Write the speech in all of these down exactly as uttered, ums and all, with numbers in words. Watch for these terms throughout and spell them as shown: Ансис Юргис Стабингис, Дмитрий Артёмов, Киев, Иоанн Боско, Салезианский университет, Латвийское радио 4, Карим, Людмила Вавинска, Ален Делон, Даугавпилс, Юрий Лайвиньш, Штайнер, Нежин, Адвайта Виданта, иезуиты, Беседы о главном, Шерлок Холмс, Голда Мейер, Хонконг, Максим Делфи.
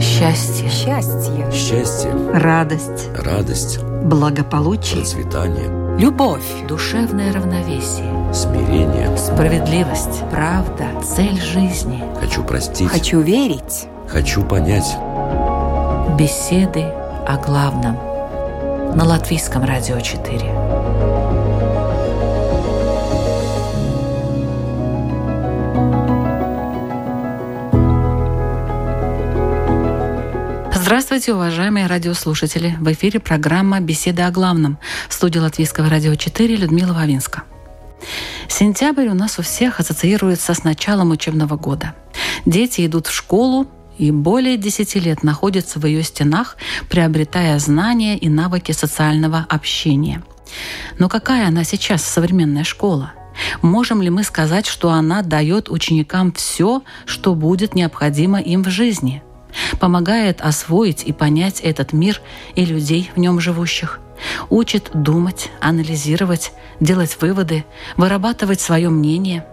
Счастье. Счастье. Счастье. Радость. Радость. Благополучие. Процветание. Любовь. Душевное равновесие. Смирение. Справедливость. Правда. Цель жизни. Хочу простить. Хочу верить. Хочу понять. Беседы о главном. На Латвийском радио четыре. Здравствуйте, уважаемые радиослушатели! В эфире программа «Беседы о главном». В студии Латвийского радио четыре Людмила Вавинска. Сентябрь у нас у всех ассоциируется с началом учебного года. Дети идут в школу и более десяти лет находятся в ее стенах, приобретая знания и навыки социального общения. Но какая она сейчас, современная школа? Можем ли мы сказать, что она дает ученикам все, что будет необходимо им в жизни? Помогает освоить и понять этот мир и людей в нем живущих, учит думать, анализировать, делать выводы, вырабатывать свое мнение.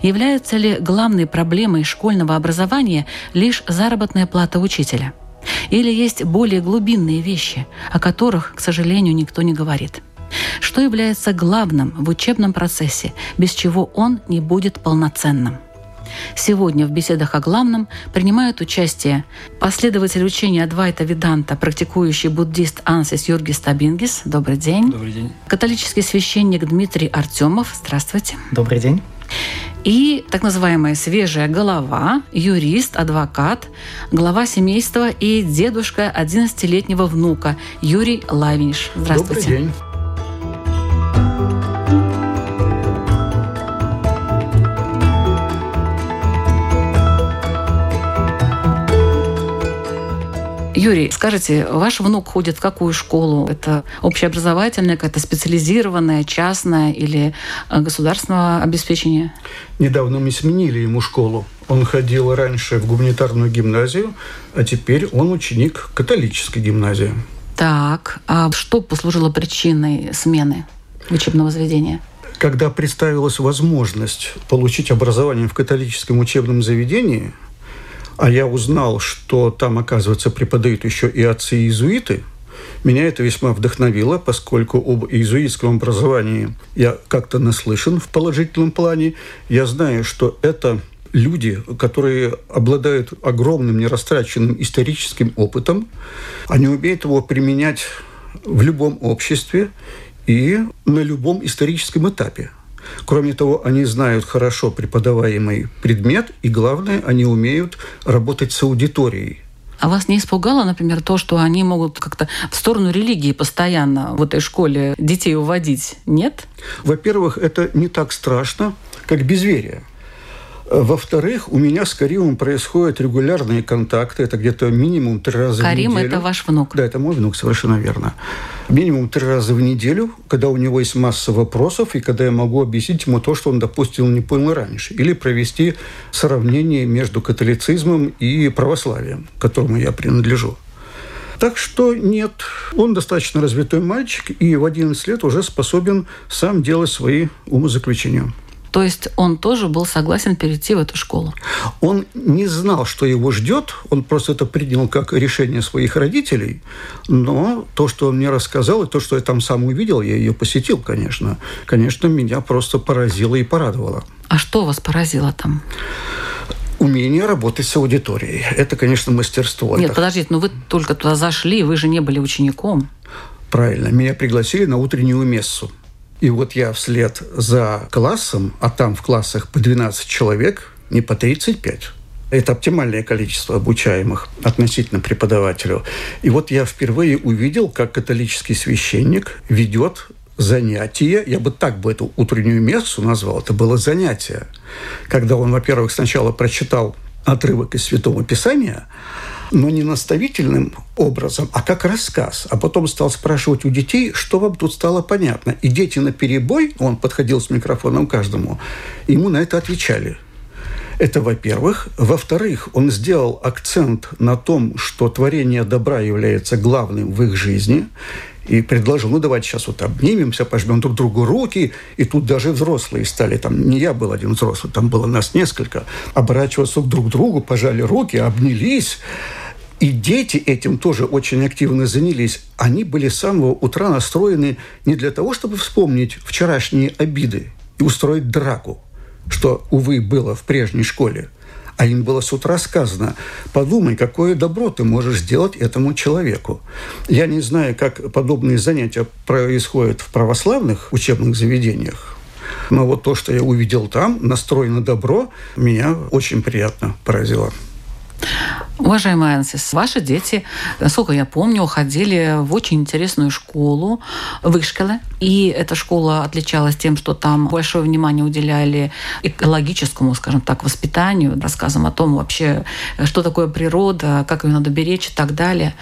Является ли главной проблемой школьного образования лишь заработная плата учителя? Или есть более глубинные вещи, о которых, к сожалению, никто не говорит? Что является главным в учебном процессе, без чего он не будет полноценным? Сегодня в «Беседах о главном» принимают участие последователь учения Адвайта Виданта, практикующий буддист Ансис Юргис Стабингис. Добрый день. Добрый день. Католический священник Дмитрий Артёмов. Здравствуйте. Добрый день. И так называемая свежая голова, юрист, адвокат, глава семейства и дедушка одиннадцатилетнего внука Юрий Лайвиньш. Здравствуйте. Добрый день. Юрий, скажите, ваш внук ходит в какую школу? Это общеобразовательная, какая-то специализированная, частная или государственного обеспечения? Недавно мы сменили ему школу. Он ходил раньше в гуманитарную гимназию, а теперь он ученик католической гимназии. Так, а что послужило причиной смены учебного заведения? Когда представилась возможность получить образование в католическом учебном заведении, а я узнал, что там, оказывается, преподают еще и отцы иезуиты, меня это весьма вдохновило, поскольку об иезуитском образовании я как-то наслышан в положительном плане. Я знаю, что это люди, которые обладают огромным нерастраченным историческим опытом. Они умеют его применять в любом обществе и на любом историческом этапе. Кроме того, они знают хорошо преподаваемый предмет, и, главное, они умеют работать с аудиторией. А вас не испугало, например, то, что они могут как-то в сторону религии постоянно в этой школе детей уводить? Нет? Во-первых, это не так страшно, как безверие. Во-вторых, у меня с Каримом происходят регулярные контакты. Это где-то минимум три раза Карим в неделю. Карим – это ваш внук? Да, это мой внук, совершенно верно. Минимум три раза в неделю, когда у него есть масса вопросов, и когда я могу объяснить ему то, что он, допустим, не понял раньше. Или провести сравнение между католицизмом и православием, которому я принадлежу. Так что нет, он достаточно развитой мальчик, и в одиннадцать лет уже способен сам делать свои умозаключения. То есть он тоже был согласен перейти в эту школу? Он не знал, что его ждет. Он просто это принял как решение своих родителей. Но то, что он мне рассказал, и то, что я там сам увидел, я ее посетил, конечно. Конечно, меня просто поразило и порадовало. А что вас поразило там? Умение работать с аудиторией. Это, конечно, мастерство. Нет, это... подождите, но вы только туда зашли, вы же не были учеником. Правильно. Меня пригласили на утреннюю мессу. И вот я вслед за классом, а там в классах по двенадцать человек, не по тридцать пять. Это оптимальное количество обучаемых относительно преподавателю. И вот я впервые увидел, как католический священник ведет занятие. Я бы так бы эту утреннюю мессу назвал. Это было занятие. Когда он, во-первых, сначала прочитал отрывок из Святого Писания, но не наставительным образом, а как рассказ. А потом стал спрашивать у детей, что вам тут стало понятно. И дети наперебой, он подходил с микрофоном каждому, ему на это отвечали. Это во-первых. Во-вторых, он сделал акцент на том, что творение добра является главным в их жизни, и предложил, ну, давайте сейчас вот обнимемся, пожмем друг другу руки. И тут даже взрослые стали, там не я был один взрослый, там было нас несколько, оборачиваться друг к другу, пожали руки, обнялись. И дети этим тоже очень активно занялись. Они были с самого утра настроены не для того, чтобы вспомнить вчерашние обиды и устроить драку, что, увы, было в прежней школе. А им было с утра сказано: подумай, какое добро ты можешь сделать этому человеку. Я не знаю, как подобные занятия происходят в православных учебных заведениях, но вот то, что я увидел там, настроено добро, меня очень приятно поразило. Уважаемый Ансис, ваши дети, насколько я помню, ходили в очень интересную школу Вышколы. И эта школа отличалась тем, что там большое внимание уделяли экологическому, скажем так, воспитанию, рассказам о том вообще, что такое природа, как ее надо беречь и так далее.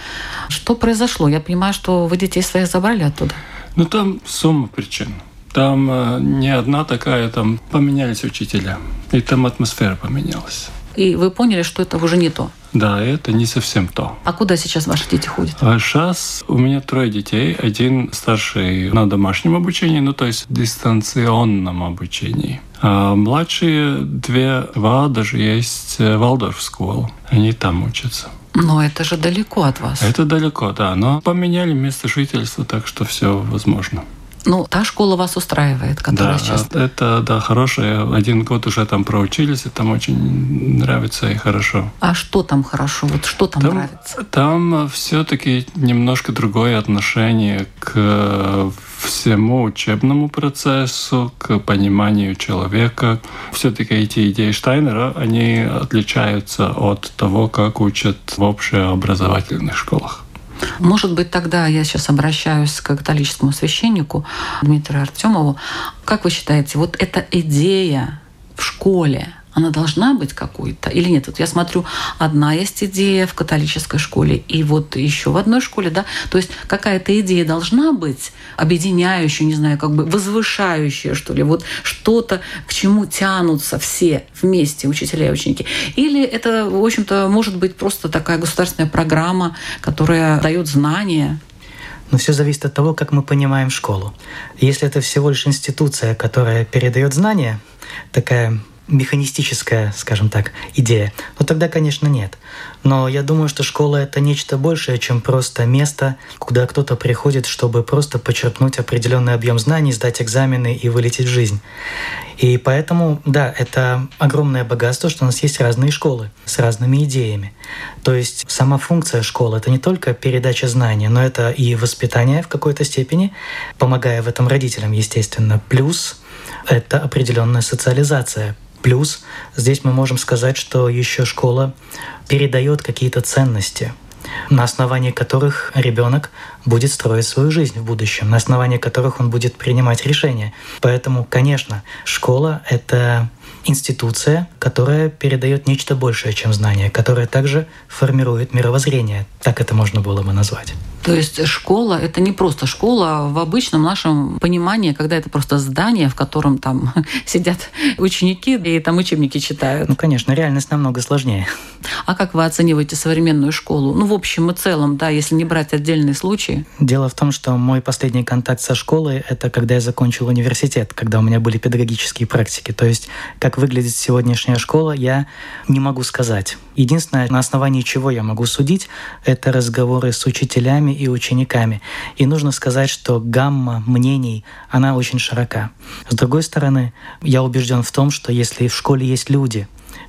Что произошло? Я понимаю, что вы детей своих забрали оттуда. Ну, там сумма причин. Там не одна такая, там поменялись учителя, и там атмосфера поменялась. И вы поняли, что это уже не то? Да, это не совсем то. А куда сейчас ваши дети ходят? А сейчас у меня трое детей. Один старший на домашнем обучении, ну то есть дистанционном обучении. А младшие две, два даже есть в Вальдорфской школе. Они там учатся. Но это же далеко от вас. Это далеко, да. Но поменяли место жительства, так что все возможно. Ну, та школа вас устраивает, которая да, сейчас... Да, это да, хорошая. Один год уже там проучились, и там очень нравится и хорошо. А что там хорошо? Вот что там, там нравится? Там все-таки немножко другое отношение к всему учебному процессу, к пониманию человека. Все-таки эти идеи Штайнера, они отличаются от того, как учат в общеобразовательных школах. Может быть, тогда я сейчас обращаюсь к католическому священнику Дмитрию Артёмову. Как вы считаете, вот эта идея в школе, она должна быть какой-то или нет? Вот я смотрю, одна есть идея в католической школе, и вот еще в одной школе, да? То есть какая-то идея должна быть объединяющая, не знаю, как бы возвышающая, что ли, вот что-то, к чему тянутся все вместе, учителя и ученики. Или это, в общем-то, может быть просто такая государственная программа, которая дает знания? Но все зависит от того, как мы понимаем школу. Если это всего лишь институция, которая передает знания, такая механистическая, скажем так, идея. Но тогда, конечно, нет. Но я думаю, что школа — это нечто большее, чем просто место, куда кто-то приходит, чтобы просто почерпнуть определенный объем знаний, сдать экзамены и вылететь в жизнь. И поэтому, да, это огромное богатство, что у нас есть разные школы с разными идеями. То есть сама функция школы — это не только передача знаний, но это и воспитание в какой-то степени, помогая в этом родителям, естественно. Плюс это определенная социализация. Плюс здесь мы можем сказать, что еще школа передает какие-то ценности, на основании которых ребенок будет строить свою жизнь в будущем, на основании которых он будет принимать решения. Поэтому, конечно, школа — это институция, которая передает нечто большее, чем знания, которая также формирует мировоззрение. Так это можно было бы назвать. То есть школа — это не просто школа в обычном нашем понимании, когда это просто здание, в котором там сидят ученики и там учебники читают. Ну, конечно, реальность намного сложнее. А как вы оцениваете современную школу? Ну, в общем и целом, да, если не брать отдельные случаи. Дело в том, что мой последний контакт со школой — это когда я закончил университет, когда у меня были педагогические практики. То есть как выглядит сегодняшняя школа, я не могу сказать. Единственное, на основании чего я могу судить, это разговоры с учителями и учениками. И нужно сказать, что гамма мнений, она очень широка. С другой стороны, я убежден в том, что если в школе есть люди,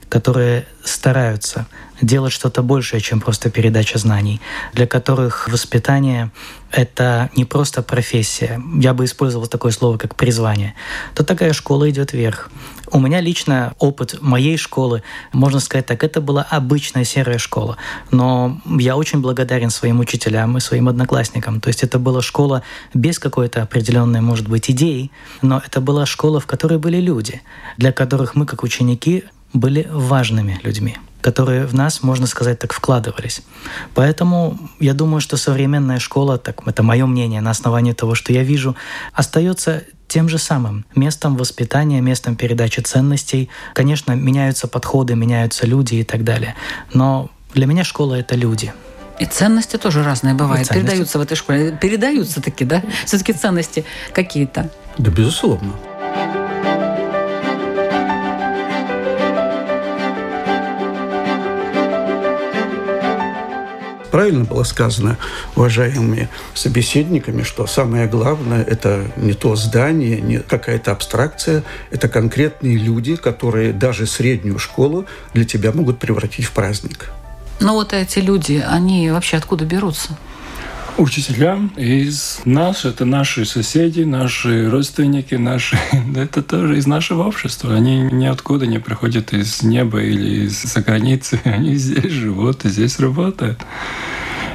которые стараются делать что-то большее, чем просто передача знаний, для которых воспитание — это не просто профессия, я бы использовал такое слово, как призвание, то такая школа идет вверх. У меня лично опыт моей школы, можно сказать так, это была обычная серая школа, но я очень благодарен своим учителям и своим одноклассникам. То есть это была школа без какой-то определенной, может быть, идеи, но это была школа, в которой были люди, для которых мы, как ученики, были важными людьми, которые в нас, можно сказать так, вкладывались. Поэтому я думаю, что современная школа, так это мое мнение на основании того, что я вижу, остается тем же самым местом воспитания, местом передачи ценностей. Конечно, меняются подходы, меняются люди и так далее. Но для меня школа — это люди. И ценности тоже разные бывают. Передаются в этой школе. Передаются такие, да? Все-таки ценности какие-то. Да, безусловно. правильно было сказано уважаемыми собеседниками, что самое главное – это не то здание, не какая-то абстракция, это конкретные люди, которые даже среднюю школу для тебя могут превратить в праздник. Но вот эти люди, они вообще откуда берутся? Учителя из нас, это наши соседи, наши родственники, наши, это тоже из нашего общества. Они ниоткуда не приходят из неба или из-за границы. Они здесь живут и здесь работают.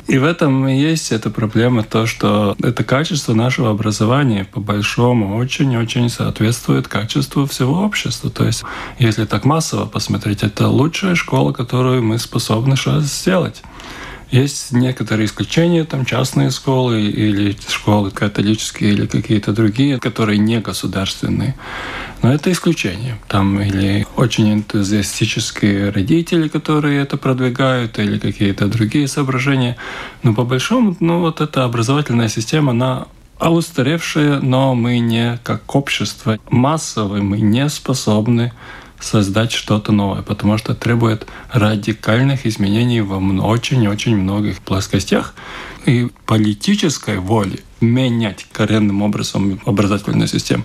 И в этом и есть эта проблема, то, что это качество нашего образования по-большому очень-очень соответствует качеству всего общества. То есть, если так массово посмотреть, это лучшая школа, которую мы способны сейчас сделать. Есть некоторые исключения, там частные школы или школы католические или какие-то другие, которые не государственные. Но это исключение. Там или очень энтузиастические родители, которые это продвигают, или какие-то другие соображения. Но по большому, ну вот эта образовательная система, она устаревшая, но мы не как общество массовое, мы не способны создать что-то новое, потому что требует радикальных изменений во очень-очень многих плоскостях и политической воли менять коренным образом образовательную систему.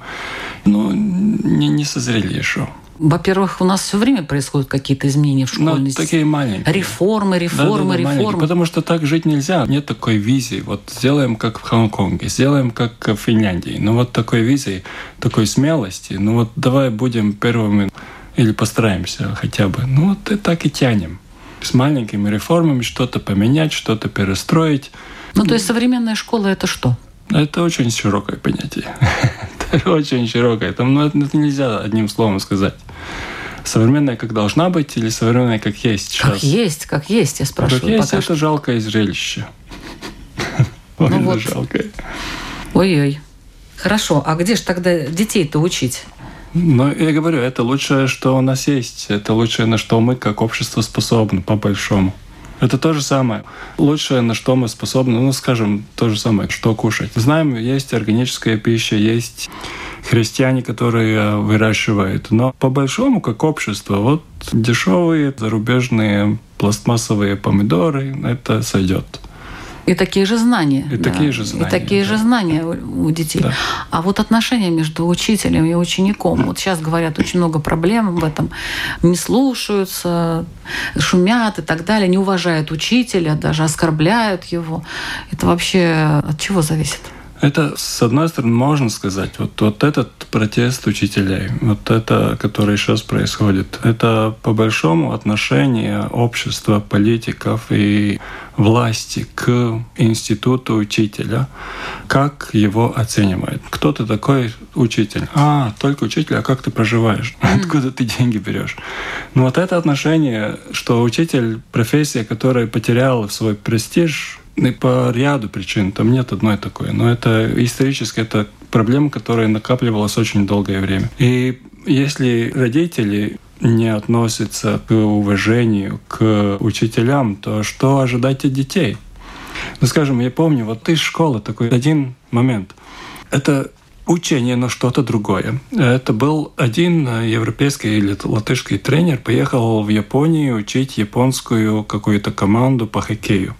Ну, не, не созрели еще. Во-первых, у нас все время происходят какие-то изменения в школьной системе. Такие маленькие. Реформы, реформы, да, да, да, реформы. Маленькие. Потому что так жить нельзя. Нет такой визии. Вот сделаем, как в Хонконге, сделаем, как в Финляндии. Ну, вот такой визии, такой смелости. Ну, вот давай будем первыми или постараемся хотя бы. Ну, вот и так и тянем. С маленькими реформами что-то поменять, что-то перестроить. Ну, то есть современная школа – это что? Это очень широкое понятие. Это очень широкое. Там, ну, это нельзя одним словом сказать. Современная как должна быть или современная как есть сейчас? Как есть, как есть, я спрашиваю. Как есть, это жалкое зрелище. Ой, жалкое. Ой-ой. Хорошо, а где же тогда детей-то учить? Ну, я говорю, это лучшее, что у нас есть. Это лучшее, на что мы как общество способны, по-большому. Это то же самое. Лучшее, на что мы способны, ну, скажем, то же самое, что кушать. Знаем, есть органическая пища, есть христиане, которые выращивают. Но по-большому, как общество, вот дешевые зарубежные пластмассовые помидоры, это сойдет. И такие же знания. И да. такие же знания. И такие да. же знания у детей. Да. А вот отношения между учителем и учеником. Вот сейчас говорят, очень много проблем в этом. Не слушаются, шумят и так далее, не уважают учителя, даже оскорбляют его. Это вообще от чего зависит? Это, с одной стороны, можно сказать, вот, вот этот протест учителей, вот это, который сейчас происходит, это по большому отношение общества, политиков и власти к институту учителя, как его оценивают. Кто ты такой учитель? А, только учитель, а как ты проживаешь? Откуда ты деньги берешь? Ну вот это отношение, что учитель — профессия, которая потеряла свой престиж, и по ряду причин, там нет одной такой. Но это исторически это проблема, которая накапливалась очень долгое время. И если родители не относятся к уважению к учителям, то что ожидать от детей? Ну, скажем, я помню, вот из школы такой один момент. Это учение на что-то другое. Это был один европейский или латышский тренер, поехал в Японию учить японскую какую-то команду по хоккею.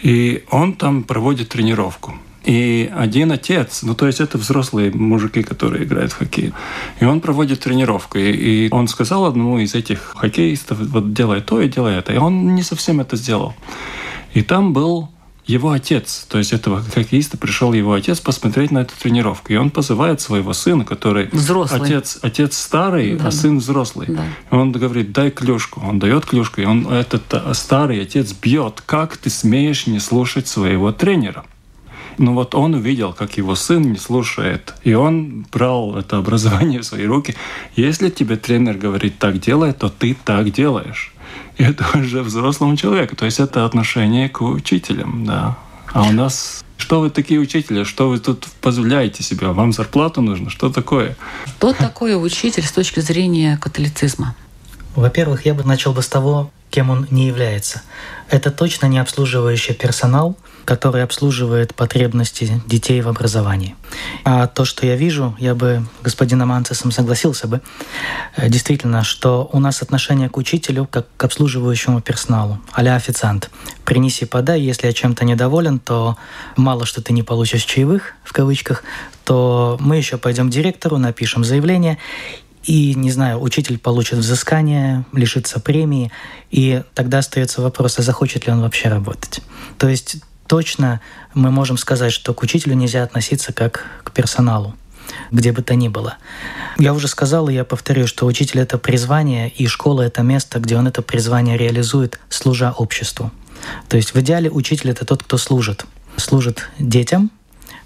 И он там проводит тренировку. И один отец, ну то есть это взрослые мужики, которые играют в хоккей, и он проводит тренировку. И, и он сказал одному из этих хоккеистов, вот делай то и делай это. И он не совсем это сделал. И там был его отец, то есть этого хоккеиста пришел его отец посмотреть на эту тренировку. И он позывает своего сына, который... Взрослый. Отец, отец старый, да. А сын взрослый. Да. И он говорит, дай клюшку. Он дает клюшку, и он этот старый отец бьет. Как ты смеешь не слушать своего тренера? Ну вот он увидел, как его сын не слушает, и он брал это образование в свои руки. Если тебе тренер говорит «так делай», то ты так делаешь. И это уже взрослому человеку. То есть это отношение к учителям, да. А у нас... Что вы такие учителя? Что вы тут позволяете себе? Вам зарплату нужно? Что такое? Что такое учитель с точки зрения католицизма? Во-первых, я бы начал бы с того, кем он не является. Это точно не обслуживающий персонал, который обслуживает потребности детей в образовании. А то, что я вижу, я бы с господином Ансисом согласился бы, действительно, что у нас отношение к учителю как к обслуживающему персоналу, а-ля официант. Принеси, подай, если я чем-то недоволен, то мало что ты не получишь чаевых, в кавычках, то мы еще пойдем к директору, напишем заявление, и, не знаю, учитель получит взыскание, лишится премии, и тогда остается вопрос, а захочет ли он вообще работать. То есть точно мы можем сказать, что к учителю нельзя относиться как к персоналу, где бы то ни было. Я уже сказал, и я повторю, что учитель — это призвание, и школа — это место, где он это призвание реализует, служа обществу. То есть в идеале учитель — это тот, кто служит. Служит детям,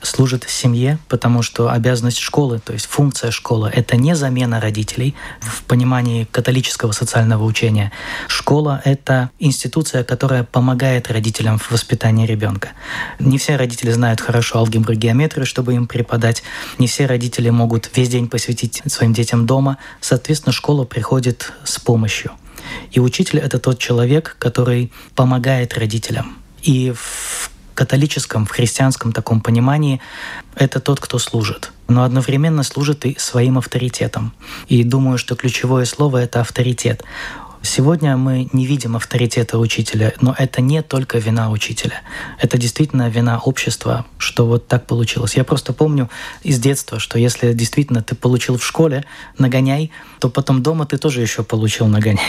служит семье, потому что обязанность школы, то есть функция школы, это не замена родителей в понимании католического социального учения. Школа — это институция, которая помогает родителям в воспитании ребенка. Не все родители знают хорошо алгебру и геометрию, чтобы им преподать. Не все родители могут весь день посвятить своим детям дома. Соответственно, школа приходит с помощью. И учитель — это тот человек, который помогает родителям. И в католическом, в христианском таком понимании это тот, кто служит, но одновременно служит и своим авторитетом. И думаю, что ключевое слово — это авторитет. Сегодня мы не видим авторитета учителя, но это не только вина учителя. Это действительно вина общества, что вот так получилось. Я просто помню из детства, что если действительно ты получил в школе нагоняй, то потом дома ты тоже еще получил нагоняй.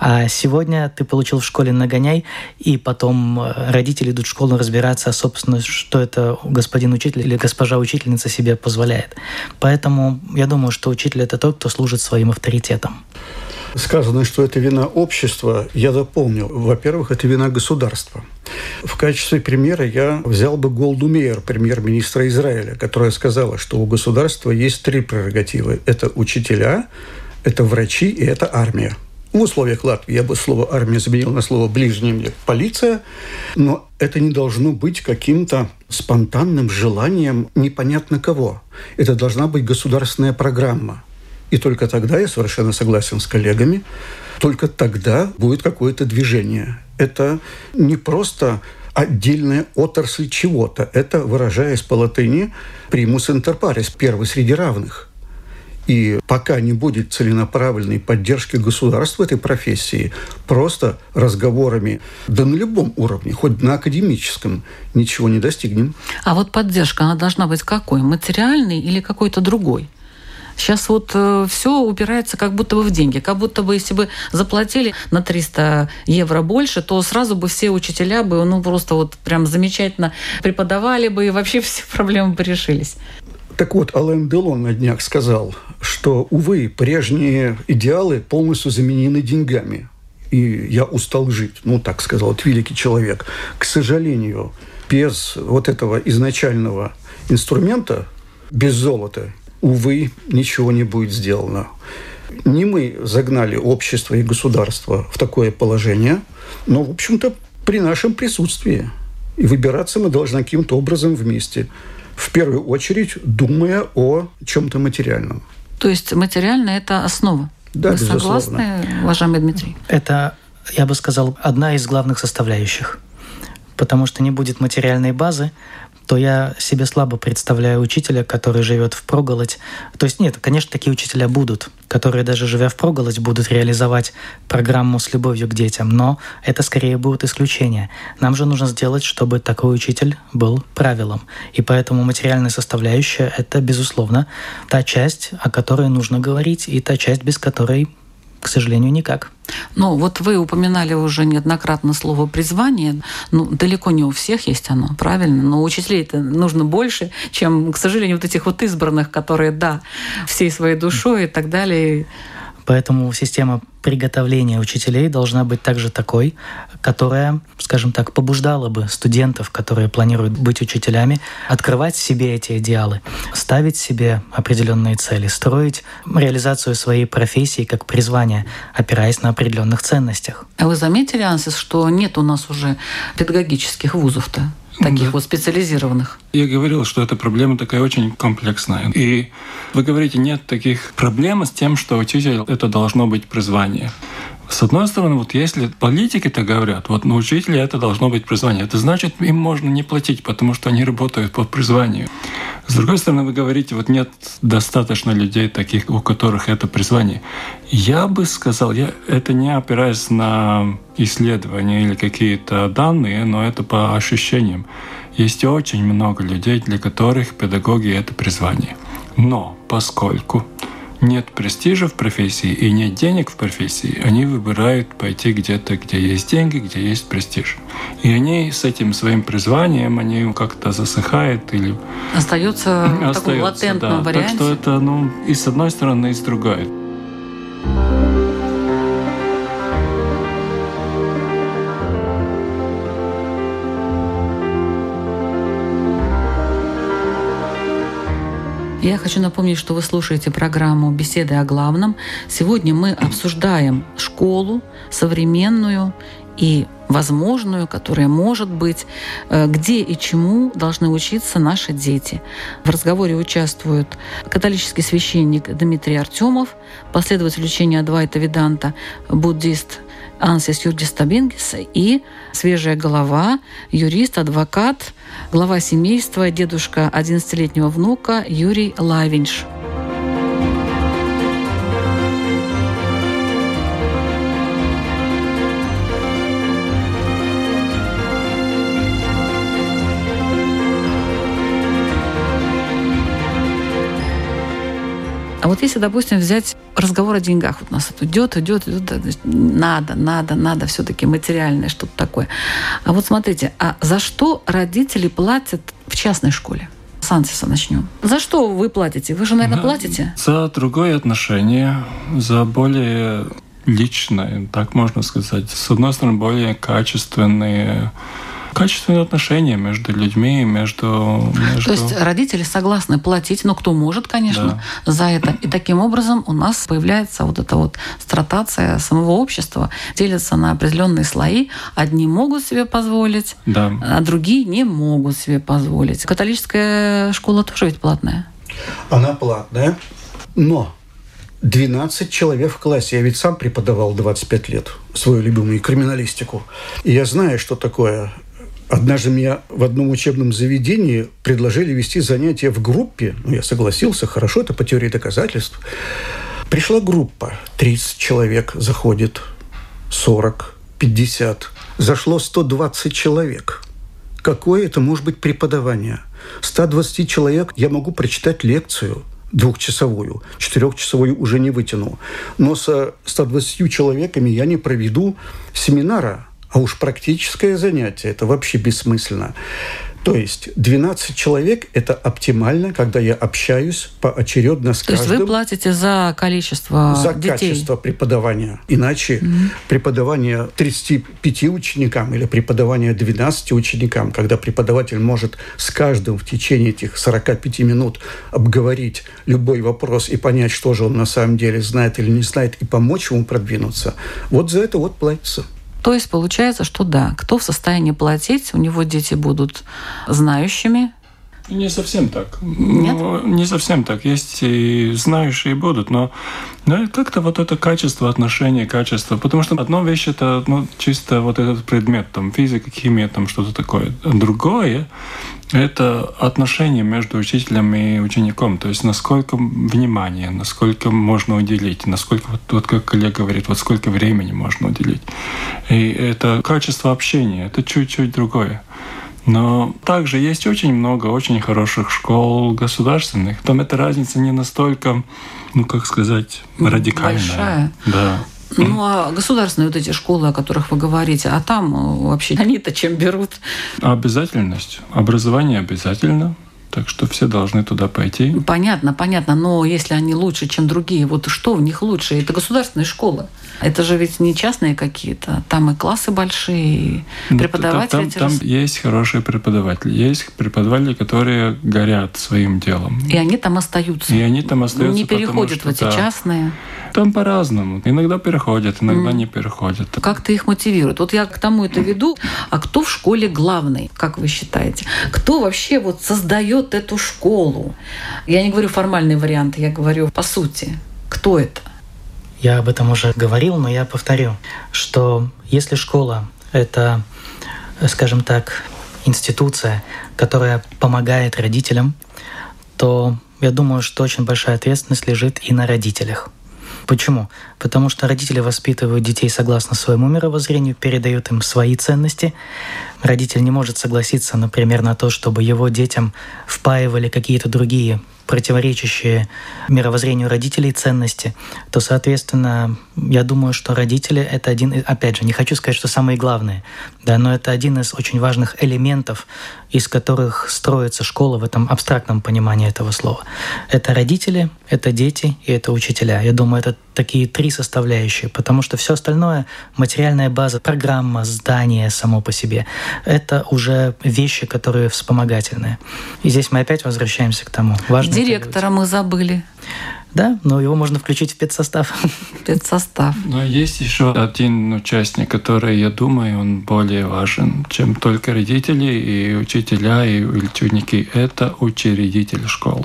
А сегодня ты получил в школе нагоняй, и потом родители идут в школу разбираться, собственно, что это господин учитель или госпожа учительница себе позволяет. Поэтому я думаю, что учитель — это тот, кто служит своим авторитетом. Сказано, что это вина общества, я запомнил. Во-первых, это вина государства. В качестве примера я взял бы Голду Мейер, премьер-министра Израиля, которая сказала, что у государства есть три прерогативы. Это учителя, это врачи и это армия. В условиях Латвии я бы слово «армия» заменил на слово «ближнее мне» – «полиция». Но это не должно быть каким-то спонтанным желанием непонятно кого. Это должна быть государственная программа. И только тогда, я совершенно согласен с коллегами, только тогда будет какое-то движение. Это не просто отдельная отрасль чего-то. Это, выражаясь по латыни, «primus inter pares» – «первый среди равных». И пока не будет целенаправленной поддержки государства этой профессии, просто разговорами, да на любом уровне, хоть на академическом, ничего не достигнем. А вот поддержка, она должна быть какой? Материальной или какой-то другой? Сейчас вот э, все упирается как будто бы в деньги. Как будто бы, если бы заплатили на триста евро больше, то сразу бы все учителя бы, ну, просто вот прям замечательно преподавали бы, и вообще все проблемы бы решились. Так вот, Ален Делон на днях сказал, что, увы, прежние идеалы полностью заменены деньгами. И я устал жить. Ну, так сказал, вот великий человек. К сожалению, без вот этого изначального инструмента, без золота, увы, ничего не будет сделано. Не мы загнали общество и государство в такое положение, но, в общем-то, при нашем присутствии. И выбираться мы должны каким-то образом вместе. В первую очередь, думая о чем-то материальном. То есть материальное – это основа? Да, вы безусловно. Согласны, уважаемый Дмитрий? Это, я бы сказал, одна из главных составляющих. Потому что не будет материальной базы, то я себе слабо представляю учителя, который живет впроголодь. То есть нет, конечно, такие учителя будут, которые даже живя впроголодь будут реализовать программу с любовью к детям, но это скорее будут исключения. Нам же нужно сделать, чтобы такой учитель был правилом. И поэтому материальная составляющая — это, безусловно, та часть, о которой нужно говорить, и та часть, без которой, к сожалению, никак. Ну, вот вы упоминали уже неоднократно слово «призвание». Ну, далеко не у всех есть оно, правильно? Но учителей-то нужно больше, чем, к сожалению, вот этих вот избранных, которые, да, всей своей душой и так далее. Поэтому система приготовления учителей должна быть также такой, которая, скажем так, побуждала бы студентов, которые планируют быть учителями, открывать в себе эти идеалы, ставить себе определенные цели, строить реализацию своей профессии как призвания, опираясь на определенных ценностях. А вы заметили, Ансис, что нет у нас уже педагогических вузов-то? Таких да. вот специализированных. Я говорил, что эта проблема такая очень комплексная. И вы говорите, нет таких проблем с тем, что учитель — это должно быть призвание. С одной стороны, вот если политики-то говорят, вот на учителя это должно быть призвание, это значит, им можно не платить, потому что они работают по призванию. С другой стороны, вы говорите, вот нет достаточно людей таких, у которых это призвание. Я бы сказал, я это не опираясь на исследования или какие-то данные, но это по ощущениям. Есть очень много людей, для которых педагоги — это призвание. Но поскольку нет престижа в профессии и нет денег в профессии, они выбирают пойти где-то, где есть деньги, где есть престиж. И они с этим своим призванием, они как-то засыхают или... Остаются в таком латентном да. варианте. Так что это ну, и с одной стороны, и с другой. Я хочу напомнить, что вы слушаете программу «Беседы о главном». Сегодня мы обсуждаем школу современную и возможную, которая может быть, где и чему должны учиться наши дети. В разговоре участвуют католический священник Дмитрий Артёмов, последователь учения Адвайта Виданта, буддист Ансис Юргис Стабингис и свежая голова, юрист, адвокат, глава семейства, дедушка одиннадцатилетнего внука Юрий Лайвиньш. А вот если, допустим, взять разговор о деньгах, вот у нас это идет, идет, идет, надо, надо, надо, все-таки материальное что-то такое. А вот смотрите, а за что родители платят в частной школе? С Ансиса начнем. За что вы платите? Вы же, наверное, да, платите? За другое отношение, за более личное, так можно сказать. С одной стороны, более качественные Качественные отношения между людьми, между, между... То есть родители согласны платить, но кто может, конечно, да. за это. И таким образом у нас появляется вот эта вот стратация самого общества, делится на определенные слои. Одни могут себе позволить, да. а другие не могут себе позволить. Католическая школа тоже ведь платная? Она платная, но двенадцать человек в классе. Я ведь сам преподавал двадцать пять лет свою любимую криминалистику. И я знаю, что такое... Однажды меня в одном учебном заведении предложили вести занятия в группе. Ну, я согласился, хорошо, это по теории доказательств. Пришла группа, тридцать человек заходит, сорок, пятьдесят. Зашло сто двадцать человек. Какое это может быть преподавание? сто двадцать человек я могу прочитать лекцию двухчасовую, четырехчасовую уже не вытяну. Но со ста двадцатью человеками я не проведу семинара. А уж практическое занятие – это вообще бессмысленно. То есть двенадцать человек – это оптимально, когда я общаюсь поочередно с каждым. То есть вы платите за количество за детей? За качество преподавания. Иначе mm-hmm. преподавание тридцати пяти ученикам или преподавание двенадцати ученикам, когда преподаватель может с каждым в течение этих сорока пяти минут обговорить любой вопрос и понять, что же он на самом деле знает или не знает, и помочь ему продвинуться, вот за это вот платится. То есть получается, что да, кто в состоянии платить, у него дети будут знающими. Не совсем так. Нет? Ну, не совсем так. Есть и знающие и будут, но, но как-то вот это качество отношений, качество. Потому что одна вещь — это ну, чисто вот этот предмет, там, физика, химия, там что-то такое. Другое — это отношения между учителем и учеником. То есть насколько внимание, насколько можно уделить, насколько, вот, вот как коллега говорит, вот сколько времени можно уделить. И это качество общения — это чуть-чуть другое. Но также есть очень много очень хороших школ государственных. Там эта разница не настолько, ну, как сказать, радикальная. Большая. Да. Ну, а государственные вот эти школы, о которых вы говорите, а там вообще они-то чем берут? Обязательность. Образование обязательно. Так что все должны туда пойти. Понятно, понятно. Но если они лучше, чем другие, вот что в них лучше? Это государственные школы. Это же ведь не частные какие-то. Там и классы большие, и преподаватели. Там, там, там есть хорошие преподаватели. Есть преподаватели, которые горят своим делом. И они там остаются. И они там остаются. Не переходят потому, что, в эти да, частные. Там по-разному. Иногда переходят, иногда mm. не переходят. Как-то их мотивируют. Вот я к тому это веду. А кто в школе главный, как вы считаете? Кто вообще вот создает эту школу? Я не говорю формальные варианты, я говорю по сути. Кто это? Я об этом уже говорил, но я повторю, что если школа — это, скажем так, институция, которая помогает родителям, то я думаю, что очень большая ответственность лежит и на родителях. Почему? Потому что родители воспитывают детей согласно своему мировоззрению, передают им свои ценности. Родитель не может согласиться, например, на то, чтобы его детям впаивали какие-то другие противоречащие мировоззрению родителей ценности, то, соответственно, я думаю, что родители — это один, опять же, не хочу сказать, что самые главные, да, но это один из очень важных элементов, из которых строится школа в этом абстрактном понимании этого слова. Это родители, это дети и это учителя. Я думаю, это такие три составляющие, потому что все остальное — материальная база, программа, здание само по себе — это уже вещи, которые вспомогательные. И здесь мы опять возвращаемся к тому. Важно Директора мы забыли. Да, но его можно включить в педсостав. Педсостав. Но есть еще один участник, который, я думаю, он более важен, чем только родители и учителя, и ученики. Это учредитель школы.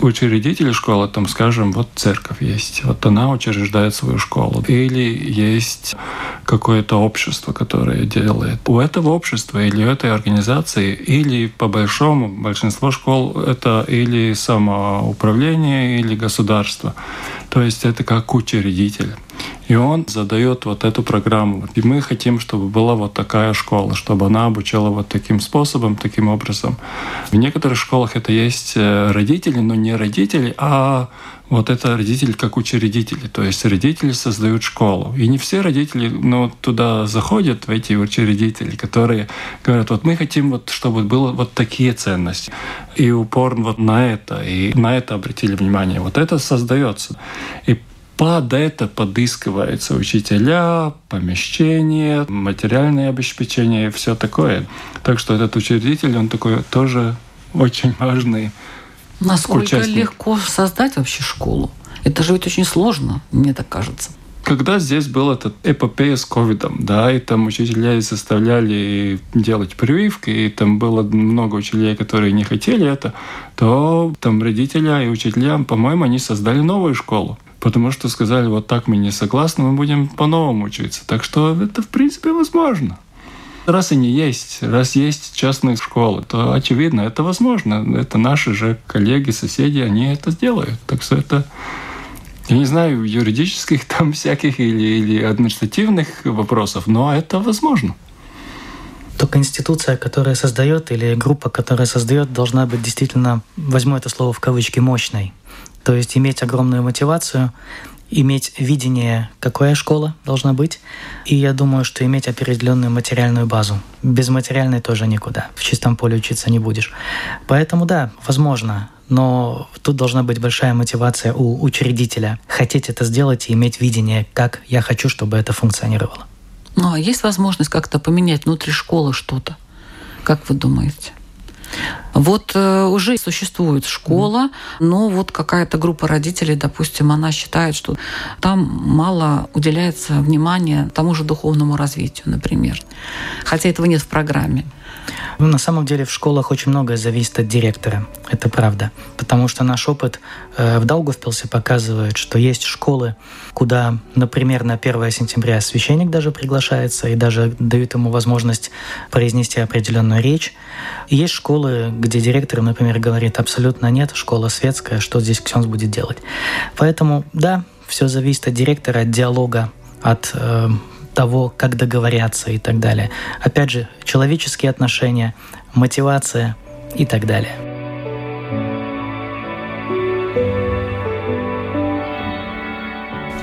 Учредитель школы, там, скажем, вот церковь есть, вот она учреждает свою школу. Или есть какое-то общество, которое делает. У этого общества или у этой организации, или по большому, большинство школ это или самоуправление, или государство. То есть это как учредитель. И он задает вот эту программу. И мы хотим, чтобы была вот такая школа, чтобы она обучала вот таким способом, таким образом. В некоторых школах это есть родители, но не родители, а вот это родители как учредители. То есть родители создают школу. И не все родители, но туда заходят в эти учредители, которые говорят, вот мы хотим, вот, чтобы было вот такие ценности. И упор вот на это, и на это обратили внимание. Вот это создается. И под это подыскиваются учителя, помещение, материальное обеспечение и все такое. Так что этот учредитель, он такой тоже очень важный участник. Насколько легко создать вообще школу? Это же ведь очень сложно, мне так кажется. Когда здесь была эта эпопея с ковидом, да, и там учителя заставляли делать прививки, и там было много учителей, которые не хотели это, то там родителя и учителя, по-моему, они создали новую школу. Потому что сказали, вот так мы не согласны, мы будем по-новому учиться. Так что это, в принципе, возможно. Раз они есть, раз есть частные школы, то, очевидно, это возможно. Это наши же коллеги, соседи, они это сделают. Так что это, я не знаю, юридических там всяких или, или административных вопросов, но это возможно. Только институция, которая создает, или группа, которая создает, должна быть действительно, возьму это слово в кавычки, мощной. То есть иметь огромную мотивацию, иметь видение, какая школа должна быть, и я думаю, что иметь определенную материальную базу. Без материальной тоже никуда, в чистом поле учиться не будешь. Поэтому да, возможно, но тут должна быть большая мотивация у учредителя хотеть это сделать и иметь видение, как я хочу, чтобы это функционировало. Ну а есть возможность как-то поменять внутри школы что-то? Как вы думаете? Вот э, уже существует школа, но вот какая-то группа родителей, допустим, она считает, что там мало уделяется внимания тому же духовному развитию, например. Хотя этого нет в программе. Ну, на самом деле в школах очень многое зависит от директора, это правда. Потому что наш опыт э, в Даугавпилсе показывает, что есть школы, куда, например, на первое сентября священник даже приглашается и даже дают ему возможность произнести определенную речь. И есть школы, где директор, например, говорит, абсолютно нет, школа светская, что здесь ксёнз будет делать. Поэтому, да, все зависит от директора, от диалога, от э, того, как договорятся и так далее. Опять же, человеческие отношения, мотивация и так далее.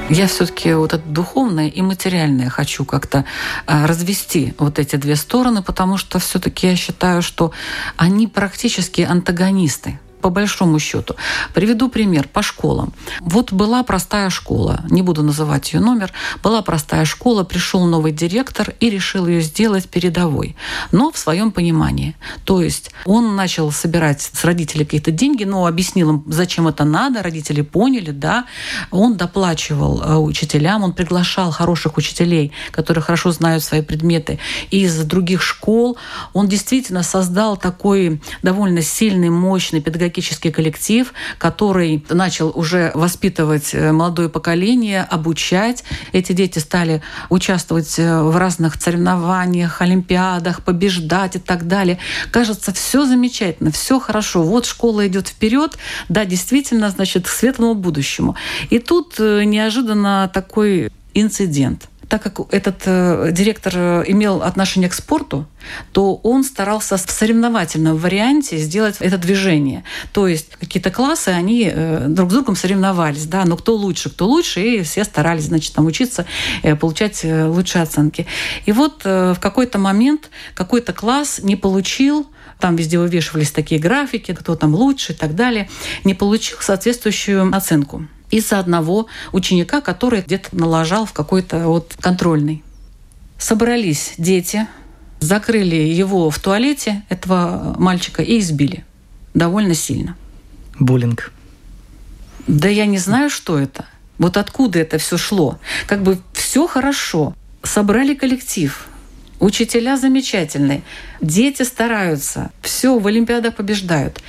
Я все-таки вот это духовное и материальное хочу как-то развести вот эти две стороны, потому что все-таки я считаю, что они практически антагонисты. По большому счету. Приведу пример по школам. Вот была простая школа, не буду называть ее номер, была простая школа, пришел новый директор и решил ее сделать передовой, но в своем понимании. То есть он начал собирать с родителей какие-то деньги, но объяснил им, зачем это надо, родители поняли, да. Он доплачивал учителям, он приглашал хороших учителей, которые хорошо знают свои предметы из других школ. Он действительно создал такой довольно сильный, мощный педагогический педагогический коллектив, который начал уже воспитывать молодое поколение, обучать. Эти дети стали участвовать в разных соревнованиях, олимпиадах, побеждать и так далее. Кажется, все замечательно, все хорошо. Вот школа идет вперед, да, действительно, значит, к светлому будущему. И тут неожиданно такой инцидент. Так как этот э, директор имел отношение к спорту, то он старался в соревновательном варианте сделать это движение. То есть какие-то классы, они э, друг с другом соревновались, да, но кто лучше, кто лучше, и все старались, значит, там учиться, э, получать э, лучшие оценки. И вот э, в какой-то момент какой-то класс не получил, там везде вывешивались такие графики, кто там лучше и так далее, не получил соответствующую оценку из-за одного ученика, который где-то налажал в какой-то вот контрольный. Собрались дети, закрыли его в туалете, этого мальчика, и избили довольно сильно. Буллинг. Да я не знаю, что это. Вот откуда это все шло. Как бы все хорошо. Собрали коллектив. Учителя замечательные. Дети стараются. Все, в олимпиадах побеждают.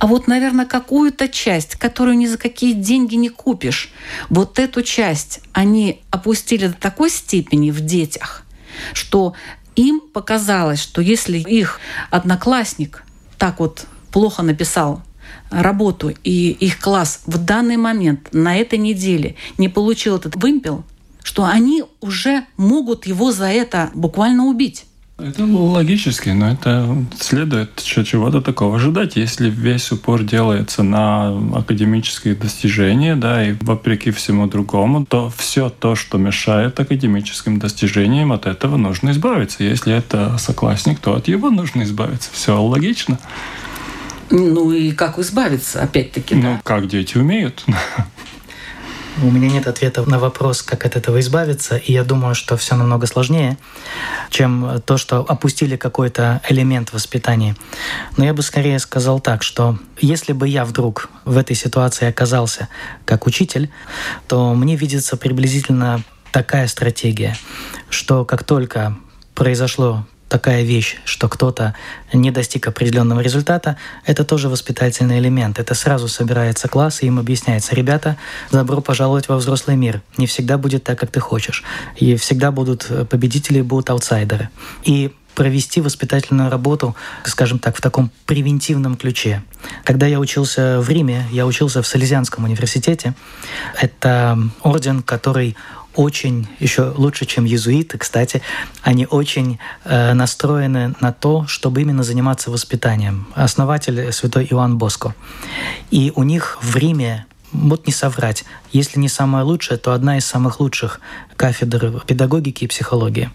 А вот, наверное, какую-то часть, которую ни за какие деньги не купишь, вот эту часть они опустили до такой степени в детях, что им показалось, что если их одноклассник так вот плохо написал работу, и их класс в данный момент на этой неделе не получил этот вымпел, что они уже могут его за это буквально убить. Это логически, но это следует чего-то такого ожидать. Если весь упор делается на академические достижения, да, и вопреки всему другому, то все то, что мешает академическим достижениям, от этого нужно избавиться. Если это соклассник, то от его нужно избавиться. Все логично. Ну и как избавиться, опять-таки, да? Ну, как дети умеют. У меня нет ответа на вопрос, как от этого избавиться, и я думаю, что все намного сложнее, чем то, что опустили какой-то элемент воспитания. Но я бы скорее сказал так, что если бы я вдруг в этой ситуации оказался как учитель, то мне видится приблизительно такая стратегия, что как только произошло такая вещь, что кто-то не достиг определенного результата, это тоже воспитательный элемент. Это сразу собирается класс, и им объясняется: ребята, добро пожаловать во взрослый мир. Не всегда будет так, как ты хочешь. И всегда будут победители, будут аутсайдеры. И провести воспитательную работу, скажем так, в таком превентивном ключе. Когда я учился в Риме, я учился в Салезианском университете. Это орден, который очень, еще лучше, чем иезуиты, кстати, они очень э, настроены на то, чтобы именно заниматься воспитанием. Основатель святой Иоанн Боско. И у них в Риме, вот не соврать, если не самая лучшая, то одна из самых лучших кафедр педагогики и психологии.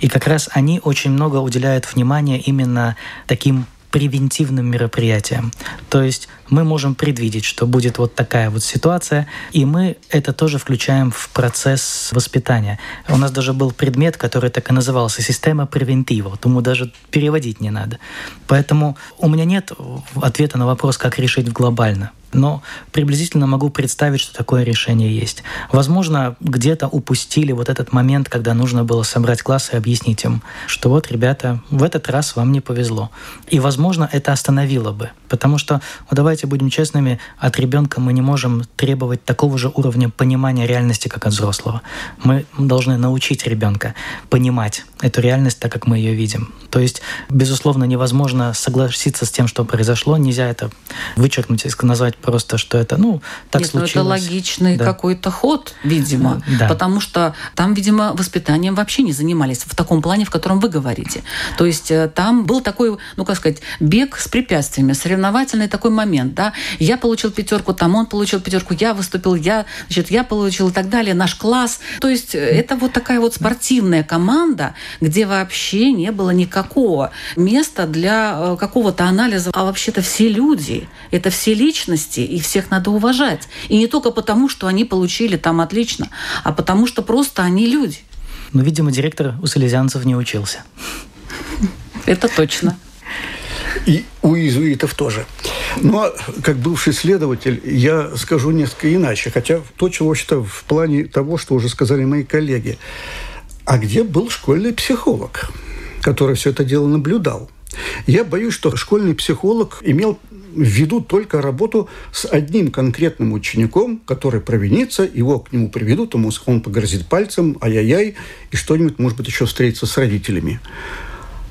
И как раз они очень много уделяют внимания именно таким превентивным мероприятием. То есть мы можем предвидеть, что будет вот такая вот ситуация, и мы это тоже включаем в процесс воспитания. У нас даже был предмет, который так и назывался «Система превентива». Тому даже переводить не надо. Поэтому у меня нет ответа на вопрос, как решить глобально. Но приблизительно могу представить, что такое решение есть. Возможно, где-то упустили вот этот момент, когда нужно было собрать класс и объяснить им, что вот, ребята, в этот раз вам не повезло. И, возможно, это остановило бы. Потому что, ну, давайте будем честными, от ребенка мы не можем требовать такого же уровня понимания реальности, как от взрослого. Мы должны научить ребенка понимать эту реальность так, как мы ее видим. То есть, безусловно, невозможно согласиться с тем, что произошло. Нельзя это вычеркнуть и назвать просто, что это, ну, так Нет, случилось. Это логичный да. какой-то ход, видимо. Да. Потому что там, видимо, воспитанием вообще не занимались в таком плане, в котором вы говорите. То есть там был такой, ну, как сказать, бег с препятствиями, соревновательный такой момент, да. Я получил пятерку, там он получил пятерку, я выступил, я, значит, я получил и так далее, наш класс. То есть это вот такая вот спортивная команда, где вообще не было никакого места для какого-то анализа. А вообще-то все люди, это все личности, и всех надо уважать. И не только потому, что они получили там отлично, а потому что просто они люди. Ну, видимо, директор у салезианцев не учился. Это точно. И у иезуитов тоже. Но как бывший следователь я скажу несколько иначе, хотя то, чего вообще-то в плане того, что уже сказали мои коллеги. А где был школьный психолог, который все это дело наблюдал? Я боюсь, что школьный психолог имел веду только работу с одним конкретным учеником, который провинится, его к нему приведут, ему он погрозит пальцем, ай-яй-яй, и что-нибудь, может быть, еще встретится с родителями.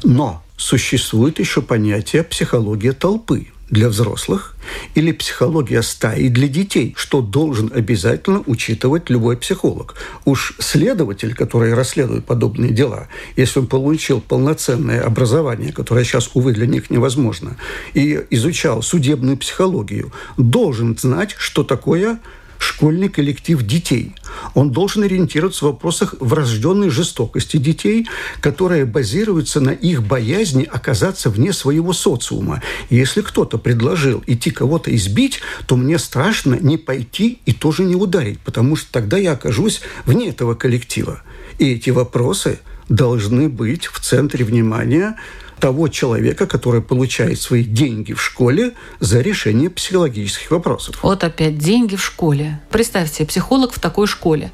Но существует еще понятие «психология толпы» для взрослых или психология стаи для детей, что должен обязательно учитывать любой психолог. Уж следователь, который расследует подобные дела, если он получил полноценное образование, которое сейчас, увы, для них невозможно, и изучал судебную психологию, должен знать, что такое школьный коллектив детей. Он должен ориентироваться в вопросах врожденной жестокости детей, которая базируется на их боязни оказаться вне своего социума. Если кто-то предложил идти кого-то избить, то мне страшно не пойти и тоже не ударить, потому что тогда я окажусь вне этого коллектива. И эти вопросы должны быть в центре внимания того человека, который получает свои деньги в школе за решение психологических вопросов. Вот опять деньги в школе. Представьте, психолог в такой школе.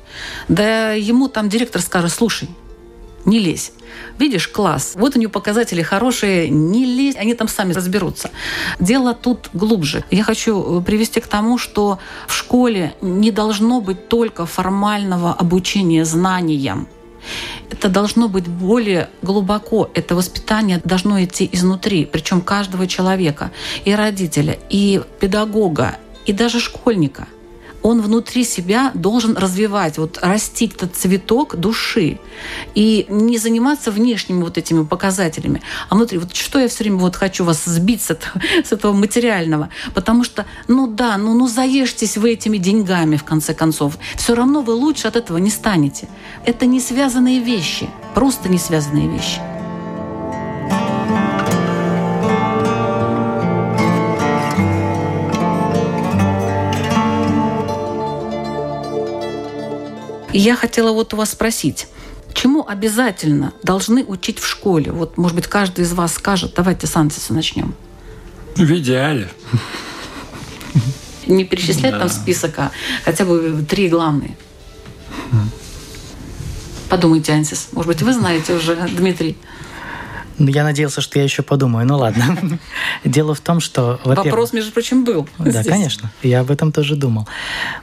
Да ему там директор скажет: слушай, не лезь. Видишь, класс, вот у него показатели хорошие, не лезь, они там сами разберутся. Дело тут глубже. Я хочу привести к тому, что в школе не должно быть только формального обучения знаниям. Это должно быть более глубоко. Это воспитание должно идти изнутри, причем каждого человека, и родителя, и педагога, и даже школьника. Он внутри себя должен развивать, вот растить этот цветок души и не заниматься внешними вот этими показателями, а внутри. Вот что я все время вот хочу вас сбить с этого, с этого материального, потому что, ну да, ну, ну заешьтесь вы этими деньгами в конце концов. Все равно вы лучше от этого не станете. Это не связанные вещи, просто не связанные вещи. И я хотела вот у вас спросить, чему обязательно должны учить в школе? Вот, может быть, каждый из вас скажет. Давайте с Ансиса начнем. В идеале. Не перечислять да. там список, а хотя бы три главные. Подумайте, Ансис. Может быть, вы знаете уже, Дмитрий. Я надеялся, что я еще подумаю. Ну ладно. Дело в том, что... во-первых, вопрос, между прочим, был. Да, здесь. Конечно. Я об этом тоже думал.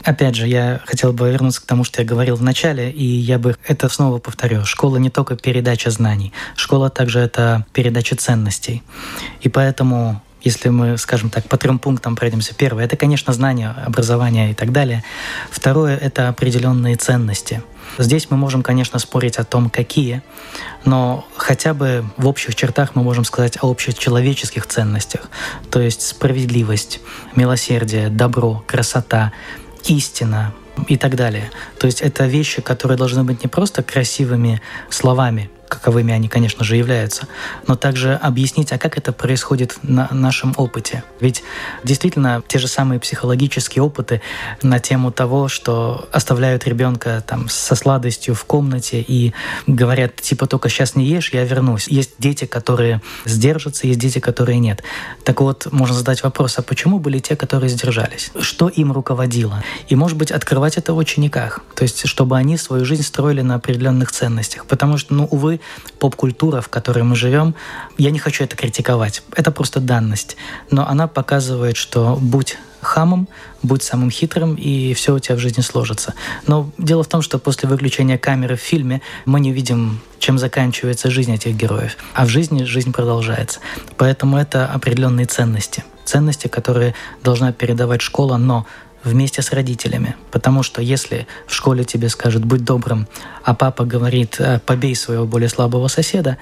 Опять же, я хотел бы вернуться к тому, что я говорил в начале, и я бы это снова повторю. Школа не только передача знаний. Школа также это передача ценностей. И поэтому... если мы, скажем так, по трем пунктам пройдемся. Первое – это, конечно, знания, образование и так далее. Второе – это определенные ценности. Здесь мы можем, конечно, спорить о том, какие, но хотя бы в общих чертах мы можем сказать о общечеловеческих ценностях, то есть справедливость, милосердие, добро, красота, истина и так далее. То есть это вещи, которые должны быть не просто красивыми словами, каковыми они, конечно же, являются, но также объяснить, а как это происходит на нашем опыте. Ведь действительно те же самые психологические опыты на тему того, что оставляют ребенка там со сладостью в комнате и говорят, типа, только сейчас не ешь, я вернусь. Есть дети, которые сдержатся, есть дети, которые нет. Так вот, можно задать вопрос, а почему были те, которые сдержались? Что им руководило? И, может быть, открывать это в учениках, то есть, чтобы они свою жизнь строили на определенных ценностях. Потому что, ну, увы, поп-культура, в которой мы живем, я не хочу это критиковать. Это просто данность. Но она показывает, что будь хамом, будь самым хитрым, и все у тебя в жизни сложится. Но дело в том, что после выключения камеры в фильме мы не видим, чем заканчивается жизнь этих героев. А в жизни жизнь продолжается. Поэтому это определенные ценности. Ценности, которые должна передавать школа, но вместе с родителями. Потому что если в школе тебе скажут «будь добрым», а папа говорит «побей своего более слабого соседа»,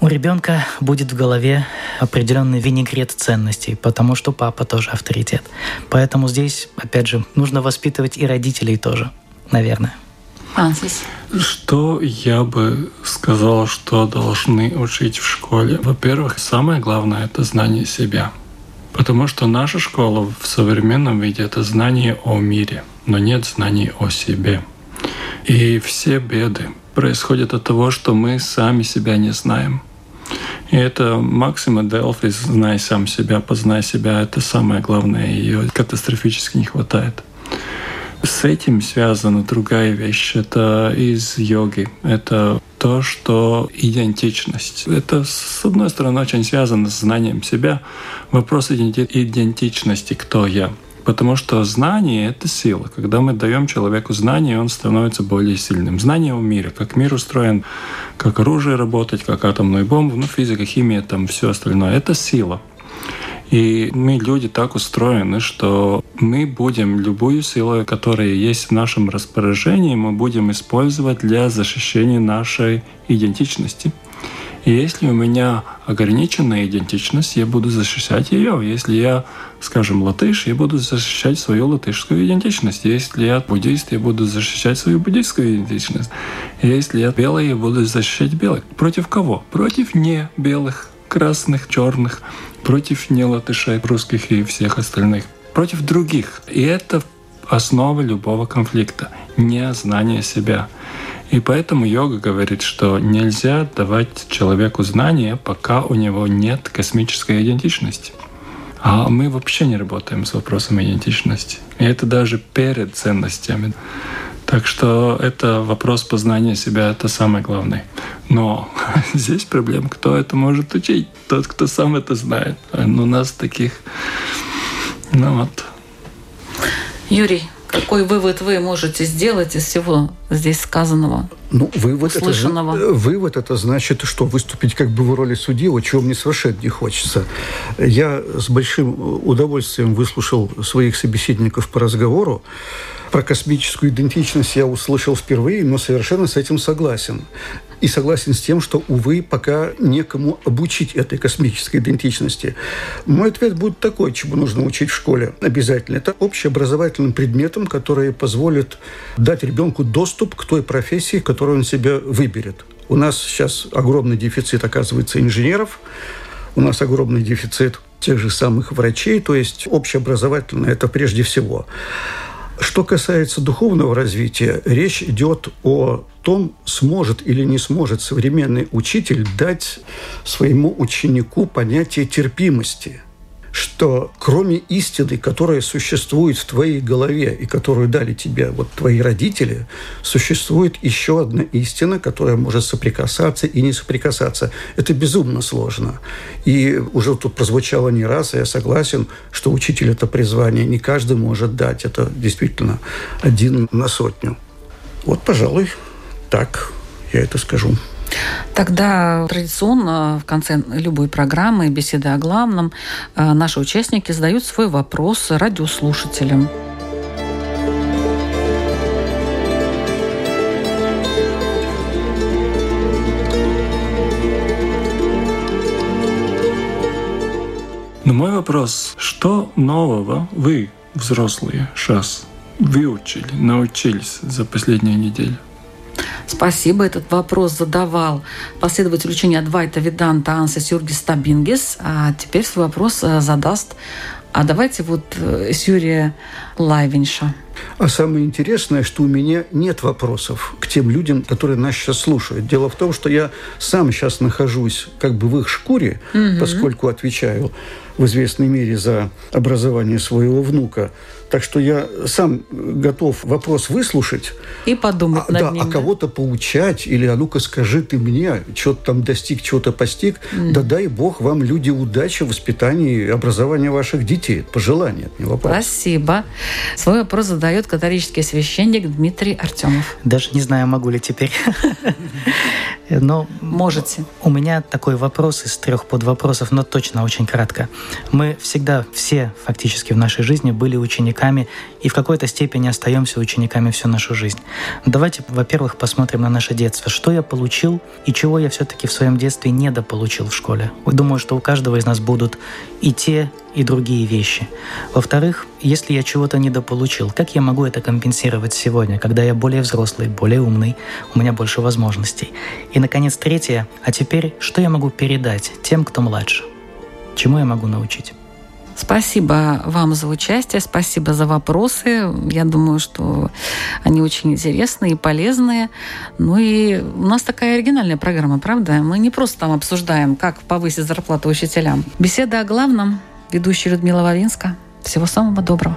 у ребенка будет в голове определенный винегрет ценностей, потому что папа тоже авторитет. Поэтому здесь, опять же, нужно воспитывать и родителей тоже, наверное. Ансис. Что я бы сказал, что должны учить в школе? Во-первых, самое главное — это знание себя. Потому что наша школа в современном виде — это знание о мире, но нет знаний о себе. И все беды происходят от того, что мы сами себя не знаем. И это Максима Делфи «Знай сам себя, познай себя» — это самое главное, ее катастрофически не хватает. С этим связана другая вещь. Это из йоги. Это то, что идентичность. Это, с одной стороны, очень связано с знанием себя. Вопрос идентичности, кто я. Потому что знание — это сила. Когда мы даем человеку знание, он становится более сильным. Знание о мире, как мир устроен, как оружие работать, как атомную бомбу, ну, физика, химия, там все остальное — это сила. И мы, люди, так устроены, что мы будем любую силу, которая есть в нашем распоряжении, мы будем использовать для защищения нашей идентичности. И если у меня ограниченная идентичность, я буду защищать ее. Если я, скажем, латыш, я буду защищать свою латышскую идентичность. Если я буддист, я буду защищать свою буддистскую идентичность. Если я белый, я буду защищать белых. Против кого? Против не белых, красных, черных, против не латышей, русских и всех остальных. Против других. И это основа любого конфликта. Незнание себя. И поэтому йога говорит, что нельзя давать человеку знания, пока у него нет космической идентичности. А мы вообще не работаем с вопросом идентичности. И это даже перед ценностями. Так что это вопрос познания себя, это самое главное. Но здесь проблема, кто это может учить? Тот, кто сам это знает. А у нас таких... Ну вот. Юрий, какой вывод вы можете сделать из всего здесь сказанного? Ну, вывод это, вывод это значит, что выступить как бы в роли судьи, о чём мне совершенно не хочется. Я с большим удовольствием выслушал своих собеседников по разговору. Про космическую идентичность я услышал впервые, но совершенно с этим согласен. И согласен с тем, что, увы, пока некому обучить этой космической идентичности. Мой ответ будет такой, чему нужно учить в школе обязательно. Это общеобразовательным предметом, который позволит дать ребенку доступ к той профессии, которую он себе выберет. У нас сейчас огромный дефицит, оказывается, инженеров. У нас огромный дефицит тех же самых врачей. То есть общеобразовательное – это прежде всего. Что касается духовного развития, речь идет о том, сможет или не сможет современный учитель дать своему ученику понятие терпимости, что кроме истины, которая существует в твоей голове и которую дали тебе вот твои родители, существует еще одна истина, которая может соприкасаться и не соприкасаться. Это безумно сложно. И уже тут прозвучало не раз, и я согласен, что учитель это призвание не каждый может дать. Это действительно один на сотню. Вот, пожалуй, так я это скажу. Тогда традиционно в конце любой программы «Беседы о главном» наши участники задают свой вопрос радиослушателям. Но мой вопрос, что нового вы, взрослые, сейчас выучили, научились за последнюю неделю? Спасибо. Этот вопрос задавал последователь учения Адвайта Виданта Ансис Юргис Стабингис. А теперь свой вопрос задаст. А давайте вот с Юрия Лайвиньша. А самое интересное, что у меня нет вопросов к тем людям, которые нас сейчас слушают. Дело в том, что я сам сейчас нахожусь как бы в их шкуре, угу. поскольку отвечаю в известной мере за образование своего внука. Так что я сам готов вопрос выслушать. И подумать а, над да, ним. А кого-то поучать или «а ну-ка скажи ты мне, что-то там достиг, что-то постиг». Mm. Да дай Бог вам, люди, удачи в воспитании и образовании ваших детей. Пожелания от него. Спасибо. Свой вопрос задает католический священник Дмитрий Артёмов. Даже не знаю, могу ли теперь. Но можете. У меня такой вопрос из трех подвопросов, но точно очень кратко. Мы всегда, все фактически в нашей жизни были учениками и в какой-то степени остаемся учениками всю нашу жизнь. Давайте, во-первых, посмотрим на наше детство. Что я получил и чего я все-таки в своем детстве недополучил в школе? Думаю, что у каждого из нас будут и те, и другие вещи. Во-вторых, если я чего-то недополучил, как я могу это компенсировать сегодня, когда я более взрослый, более умный, у меня больше возможностей? И, наконец, третье. А теперь, что я могу передать тем, кто младше? Чему я могу научить? Спасибо вам за участие, спасибо за вопросы. Я думаю, что они очень интересные и полезные. Ну и у нас такая оригинальная программа, правда? Мы не просто там обсуждаем, как повысить зарплату учителям. Беседа о главном. Ведущая Людмила Вавинска. Всего самого доброго.